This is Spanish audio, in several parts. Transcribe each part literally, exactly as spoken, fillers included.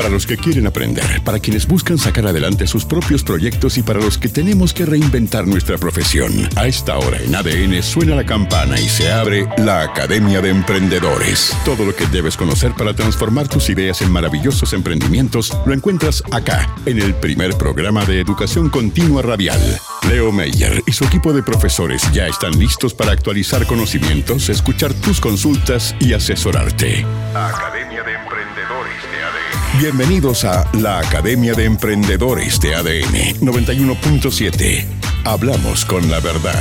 para los que quieren aprender, para quienes buscan sacar adelante sus propios proyectos y para los que tenemos que reinventar nuestra profesión. A esta hora en A D N suena la campana y se abre la Academia de Emprendedores. Todo lo que debes conocer para transformar tus ideas en maravillosos emprendimientos lo encuentras acá, en el primer programa de educación continua radial. Leo Meyer y su equipo de profesores ya están listos para actualizar conocimientos, escuchar tus consultas y asesorarte. Academia de Emprendedores de A D N. Bienvenidos a la Academia de Emprendedores de A D N noventa y uno punto siete. Hablamos con la verdad.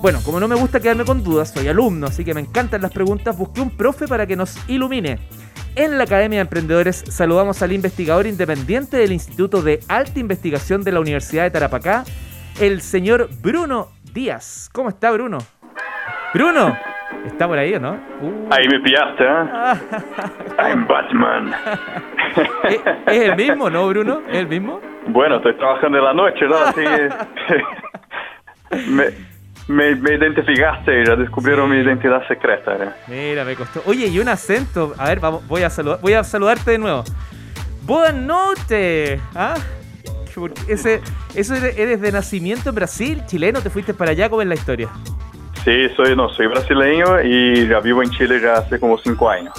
Bueno, como no me gusta quedarme con dudas, soy alumno, así que me encantan las preguntas, busqué un profe para que nos ilumine. En la Academia de Emprendedores saludamos al investigador independiente del Instituto de Alta Investigación de la Universidad de Tarapacá, el señor Bruno Díaz. ¿Cómo está, Bruno? ¡Bruno! ¿Está por ahí o no? Uh. Ahí me pillaste, ¿eh? I'm Batman. ¿Es, ¿Es el mismo, no, Bruno? ¿Es el mismo? Bueno, estoy trabajando en la noche, ¿no? Así que... me... Me, me identificaste, ya descubrieron mi identidad secreta, ¿eh? Mira, me costó. Oye, y un acento. A ver, vamos, voy a saludar, voy a saludarte de nuevo. Buenas noches. ¿Ah? Ese, eso eres de nacimiento en Brasil, chileno, te fuiste para allá, ¿cómo es la historia? Sí, soy, no, soy brasileño y ya vivo en Chile ya hace como cinco años.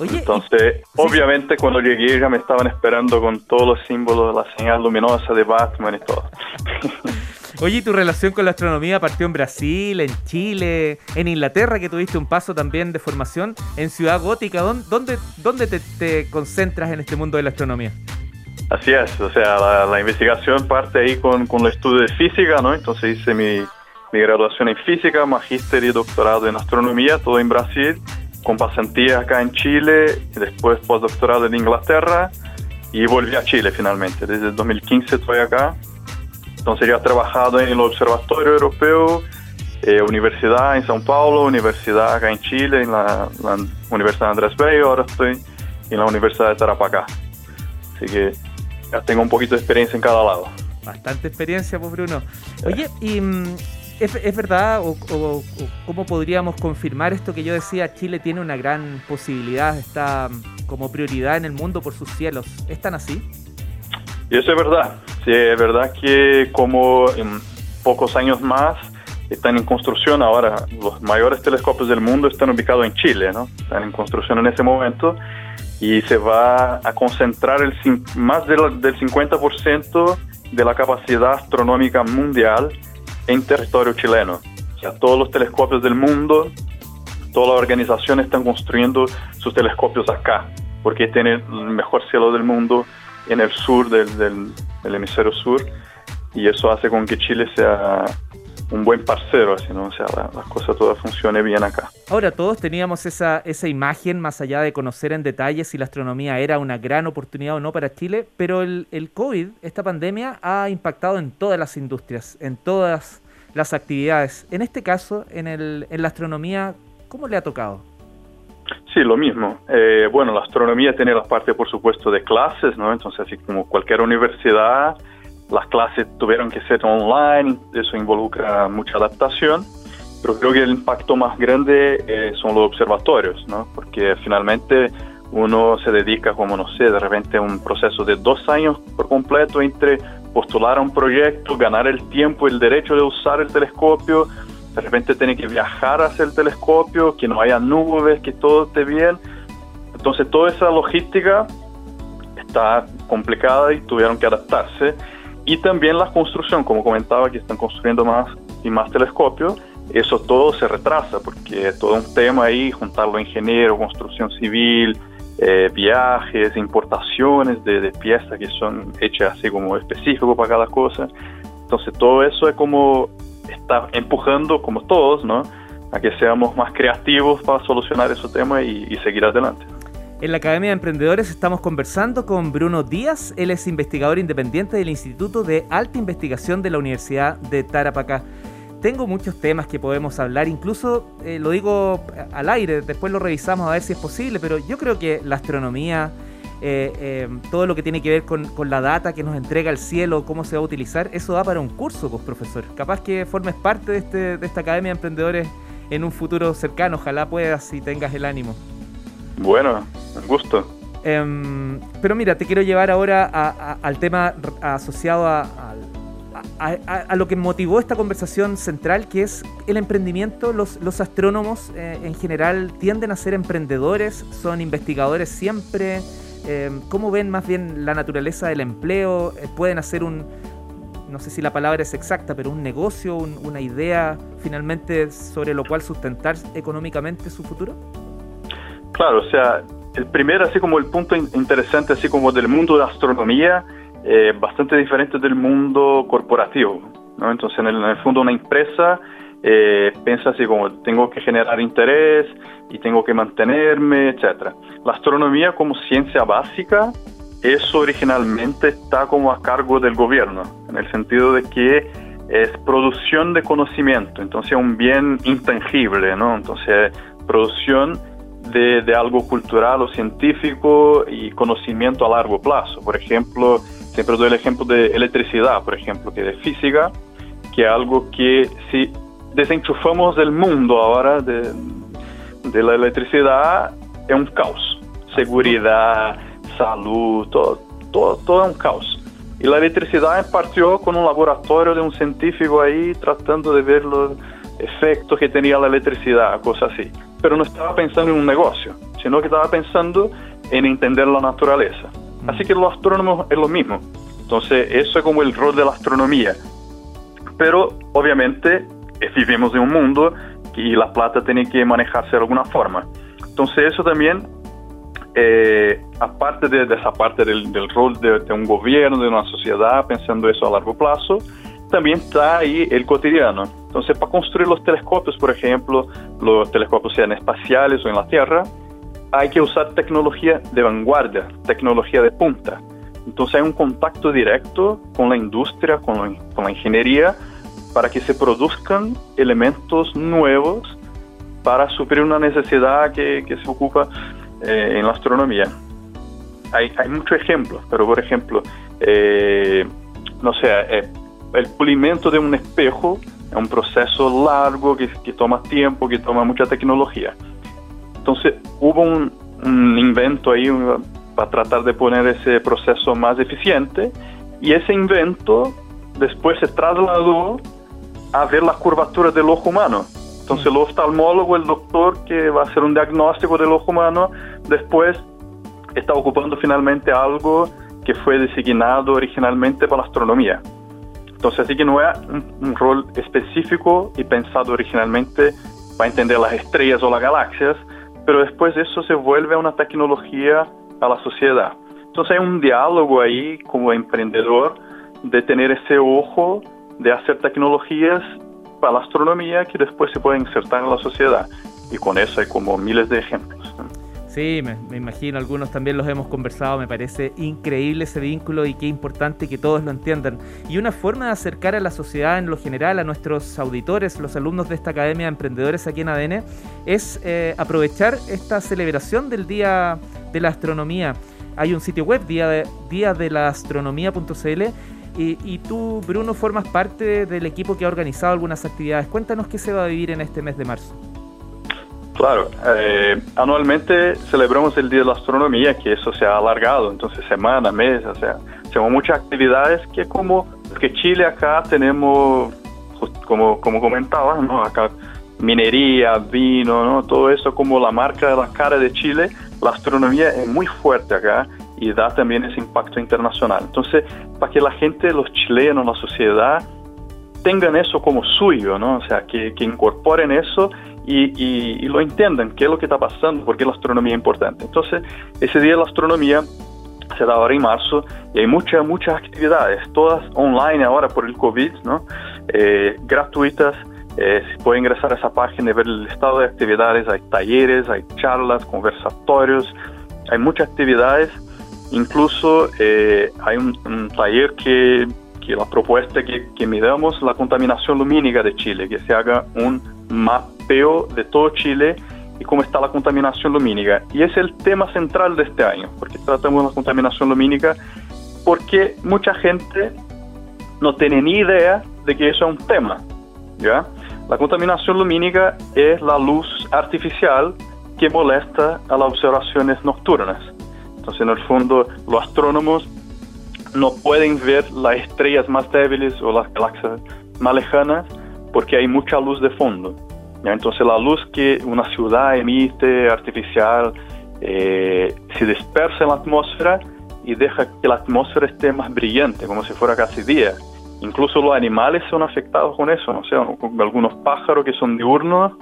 Oye, entonces, y, obviamente, sí. Cuando llegué ya me estaban esperando con todos los símbolos, la señal luminosa de Batman y todo. Oye, tu relación con la astronomía partió en Brasil, en Chile, en Inglaterra, que tuviste un paso también de formación, en Ciudad Gótica. ¿Dónde, dónde te, te concentras en este mundo de la astronomía? Así es, o sea, la, la investigación parte ahí con, con el estudio de física, ¿no? Entonces hice mi, mi graduación en física, magíster y doctorado en astronomía, todo en Brasil, con pasantía acá en Chile, y después postdoctorado en Inglaterra, y volví a Chile finalmente. Desde el dos mil quince estoy acá. Entonces yo he trabajado en el Observatorio Europeo, eh, Universidad en São Paulo, Universidad acá en Chile, en la, la Universidad de Andrés Bello, ahora estoy en la Universidad de Tarapacá. Así que ya tengo un poquito de experiencia en cada lado. Bastante experiencia, pues, Bruno. Oye, y ¿es, es verdad o, o, o cómo podríamos confirmar esto que yo decía? Chile tiene una gran posibilidad, está como prioridad en el mundo por sus cielos. ¿Es tan así? Y eso es verdad. Sí, es verdad que como en pocos años más están en construcción ahora, los mayores telescopios del mundo están ubicados en Chile, ¿no? Están en construcción en ese momento y se va a concentrar el, más del, del cincuenta por ciento de la capacidad astronómica mundial en territorio chileno. O sea, todos los telescopios del mundo, todas las organizaciones están construyendo sus telescopios acá, porque tienen el mejor cielo del mundo en el sur del, del, del hemisferio sur, y eso hace con que Chile sea un buen parcero, así, ¿no? O sea, las la cosas todas funcionen bien acá. Ahora, todos teníamos esa, esa imagen, más allá de conocer en detalle si la astronomía era una gran oportunidad o no para Chile, pero el, el COVID, esta pandemia, ha impactado en todas las industrias, en todas las actividades. En este caso, en, el, en la astronomía, ¿cómo le ha tocado? Sí, lo mismo. Eh, bueno, la astronomía tiene la parte, por supuesto, de clases, ¿no? Entonces, así como cualquier universidad, las clases tuvieron que ser online, eso involucra mucha adaptación, pero creo que el impacto más grande eh, son los observatorios, ¿no? Porque finalmente uno se dedica, como no sé, de repente a un proceso de dos años por completo entre postular a un proyecto, ganar el tiempo, el derecho de usar el telescopio. De repente tiene que viajar hacia el telescopio, que no haya nubes, que todo esté bien. Entonces toda esa logística está complicada y tuvieron que adaptarse. Y también la construcción, como comentaba, que están construyendo más y más telescopios. Eso todo se retrasa porque todo un tema ahí, juntarlo ingeniero, construcción civil, eh, viajes, importaciones de, de piezas que son hechas así como específico para cada cosa. Entonces todo eso es como... está empujando, como todos, ¿no?, a que seamos más creativos para solucionar esos temas y, y seguir adelante. En la Academia de Emprendedores estamos conversando con Bruno Díaz. Él es investigador independiente del Instituto de Alta Investigación de la Universidad de Tarapacá. Tengo muchos temas que podemos hablar, incluso eh, lo digo al aire, después lo revisamos a ver si es posible, pero yo creo que la astronomía, eh, eh, todo lo que tiene que ver con, con la data que nos entrega el cielo, cómo se va a utilizar, eso da para un curso, pues, profesor. Capaz que formes parte de, este, de esta Academia de Emprendedores en un futuro cercano, ojalá puedas y tengas el ánimo. Bueno, un gusto. Um, pero mira, te quiero llevar ahora a, a, al tema asociado a, a, a, a lo que motivó esta conversación central, que es el emprendimiento. Los, los astrónomos eh, en general tienden a ser emprendedores, son investigadores siempre. Eh, ¿Cómo ven más bien la naturaleza del empleo? Eh, ¿Pueden hacer un, no sé si la palabra es exacta, pero un negocio, un, una idea finalmente sobre lo cual sustentar económicamente su futuro? Claro, o sea, el primer, así como el punto interesante, así como del mundo de la astronomía, eh, bastante diferente del mundo corporativo, ¿no? Entonces, en el, en el fondo, una empresa eh, piensa así como, tengo que generar interés y tengo que mantenerme, etcétera. La astronomía como ciencia básica, eso originalmente está como a cargo del gobierno, en el sentido de que es producción de conocimiento, entonces un bien intangible, ¿no? Entonces, producción de, de algo cultural o científico y conocimiento a largo plazo. Por ejemplo, siempre doy el ejemplo de electricidad, por ejemplo, que de física, que es algo que si desenchufamos del mundo ahora de, de la electricidad, es un caos. Seguridad, salud, todo, todo, todo es un caos. Y la electricidad partió con un laboratorio de un científico ahí tratando de ver los efectos que tenía la electricidad, cosas así. Pero no estaba pensando en un negocio, sino que estaba pensando en entender la naturaleza. Así que los astrónomos es lo mismo. Entonces, eso es como el rol de la astronomía. Pero, obviamente, vivimos en un mundo y la plata tiene que manejarse de alguna forma. Entonces, eso también, eh, aparte de, de esa parte del, del rol de, de un gobierno, de una sociedad, pensando eso a largo plazo, también está ahí el cotidiano. Entonces, para construir los telescopios, por ejemplo, los telescopios sean espaciales o en la Tierra, hay que usar tecnología de vanguardia, tecnología de punta. Entonces, hay un contacto directo con la industria, con la, con la ingeniería, para que se produzcan elementos nuevos para suplir una necesidad que, que se ocupa eh, en la astronomía. Hay, hay muchos ejemplos, pero por ejemplo, eh, no sé, eh, el pulimento de un espejo es un proceso largo que, que toma tiempo, que toma mucha tecnología. Entonces hubo un, un invento ahí un, para tratar de poner ese proceso más eficiente, y ese invento después se trasladó a ver la curvatura del ojo humano. Entonces el oftalmólogo, el doctor que va a hacer un diagnóstico del ojo humano, después está ocupando finalmente algo que fue designado originalmente para la astronomía. Entonces, así que no es un, un rol específico y pensado originalmente para entender las estrellas o las galaxias, pero después eso se vuelve una tecnología a la sociedad. Entonces hay un diálogo ahí como emprendedor de tener ese ojo de hacer tecnologías para la astronomía que después se pueden insertar en la sociedad. Y con eso hay como miles de ejemplos. Sí, me, me imagino, algunos también los hemos conversado. Me parece increíble ese vínculo y qué importante que todos lo entiendan. Y una forma de acercar a la sociedad en lo general, a nuestros auditores, los alumnos de esta Academia de Emprendedores aquí en A D N, es eh, aprovechar esta celebración del Día de la Astronomía. Hay un sitio web, días de la astronomía punto c l, Y, y tú, Bruno, formas parte del equipo que ha organizado algunas actividades. Cuéntanos qué se va a vivir en este mes de marzo. Claro, eh, anualmente celebramos el Día de la Astronomía, que eso se ha alargado, entonces semana, mes, o sea, hacemos muchas actividades que como que Chile acá tenemos, como, como comentabas, ¿no? Acá minería, vino, ¿no? Todo eso como la marca de la cara de Chile, la astronomía es muy fuerte acá y da también ese impacto internacional. Entonces, para que la gente, los chilenos, la sociedad, tengan eso como suyo, ¿no? O sea, que, que incorporen eso y, y, y lo entiendan, qué es lo que está pasando, por qué la astronomía es importante. Entonces, ese Día de la Astronomía se da ahora en marzo y hay muchas, muchas actividades, todas online ahora por el COVID, ¿no? Eh, gratuitas. Eh, se puede ingresar a esa página y ver el estado de actividades. Hay talleres, hay charlas, conversatorios, hay muchas actividades. Incluso eh, hay un, un taller que, que la propuesta que, que miramos, la contaminación lumínica de Chile, que se haga un mapeo de todo Chile y cómo está la contaminación lumínica. Y es el tema central de este año, porque tratamos la contaminación lumínica, porque mucha gente no tiene ni idea de que eso es un tema, ¿ya? La contaminación lumínica es la luz artificial que molesta a las observaciones nocturnas. Entonces, en el fondo, los astrónomos no pueden ver las estrellas más débiles o las galaxias más lejanas porque hay mucha luz de fondo. ¿Ya? Entonces, la luz que una ciudad emite artificial eh, se dispersa en la atmósfera y deja que la atmósfera esté más brillante, como si fuera casi día. Incluso los animales son afectados con eso, ¿no? O sea, con algunos pájaros que son diurnos,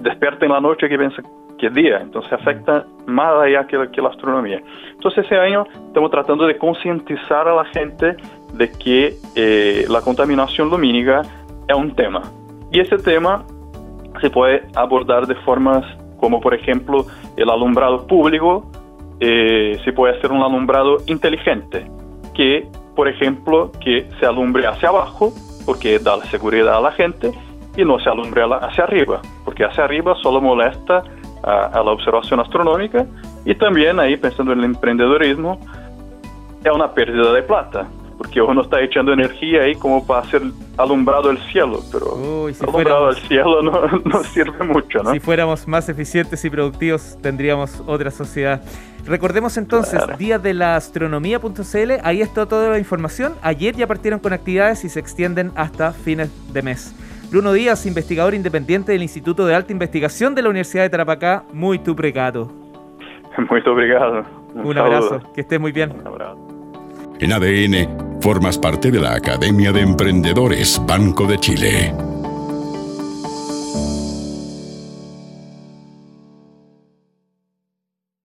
despiertan en la noche que piensan que es día, entonces afecta más allá que, que la astronomía. Entonces ese año estamos tratando de concientizar a la gente de que eh, la contaminación lumínica es un tema. Y ese tema se puede abordar de formas como, por ejemplo, el alumbrado público. Eh, se puede hacer un alumbrado inteligente, que por ejemplo que se alumbre hacia abajo porque da la seguridad a la gente y no se alumbre hacia arriba porque hacia arriba solo molesta a, a la observación astronómica, y también ahí pensando en el emprendedorismo es una pérdida de plata porque uno está echando energía ahí como para hacer alumbrado el cielo, pero Uy, si alumbrado el cielo no, no sirve mucho, ¿no? Si fuéramos más eficientes y productivos tendríamos otra sociedad. Recordemos entonces, claro. días de la astronomía punto c l, ahí está toda la información. Ayer ya partieron con actividades y se extienden hasta fines de mes. Bruno Díaz, investigador independiente del Instituto de Alta Investigación de la Universidad de Tarapacá, muy tu precato. Muy obrigado. Un, Un abrazo, que estés muy bien. Un abrazo. En A D N, formas parte de la Academia de Emprendedores Banco de Chile.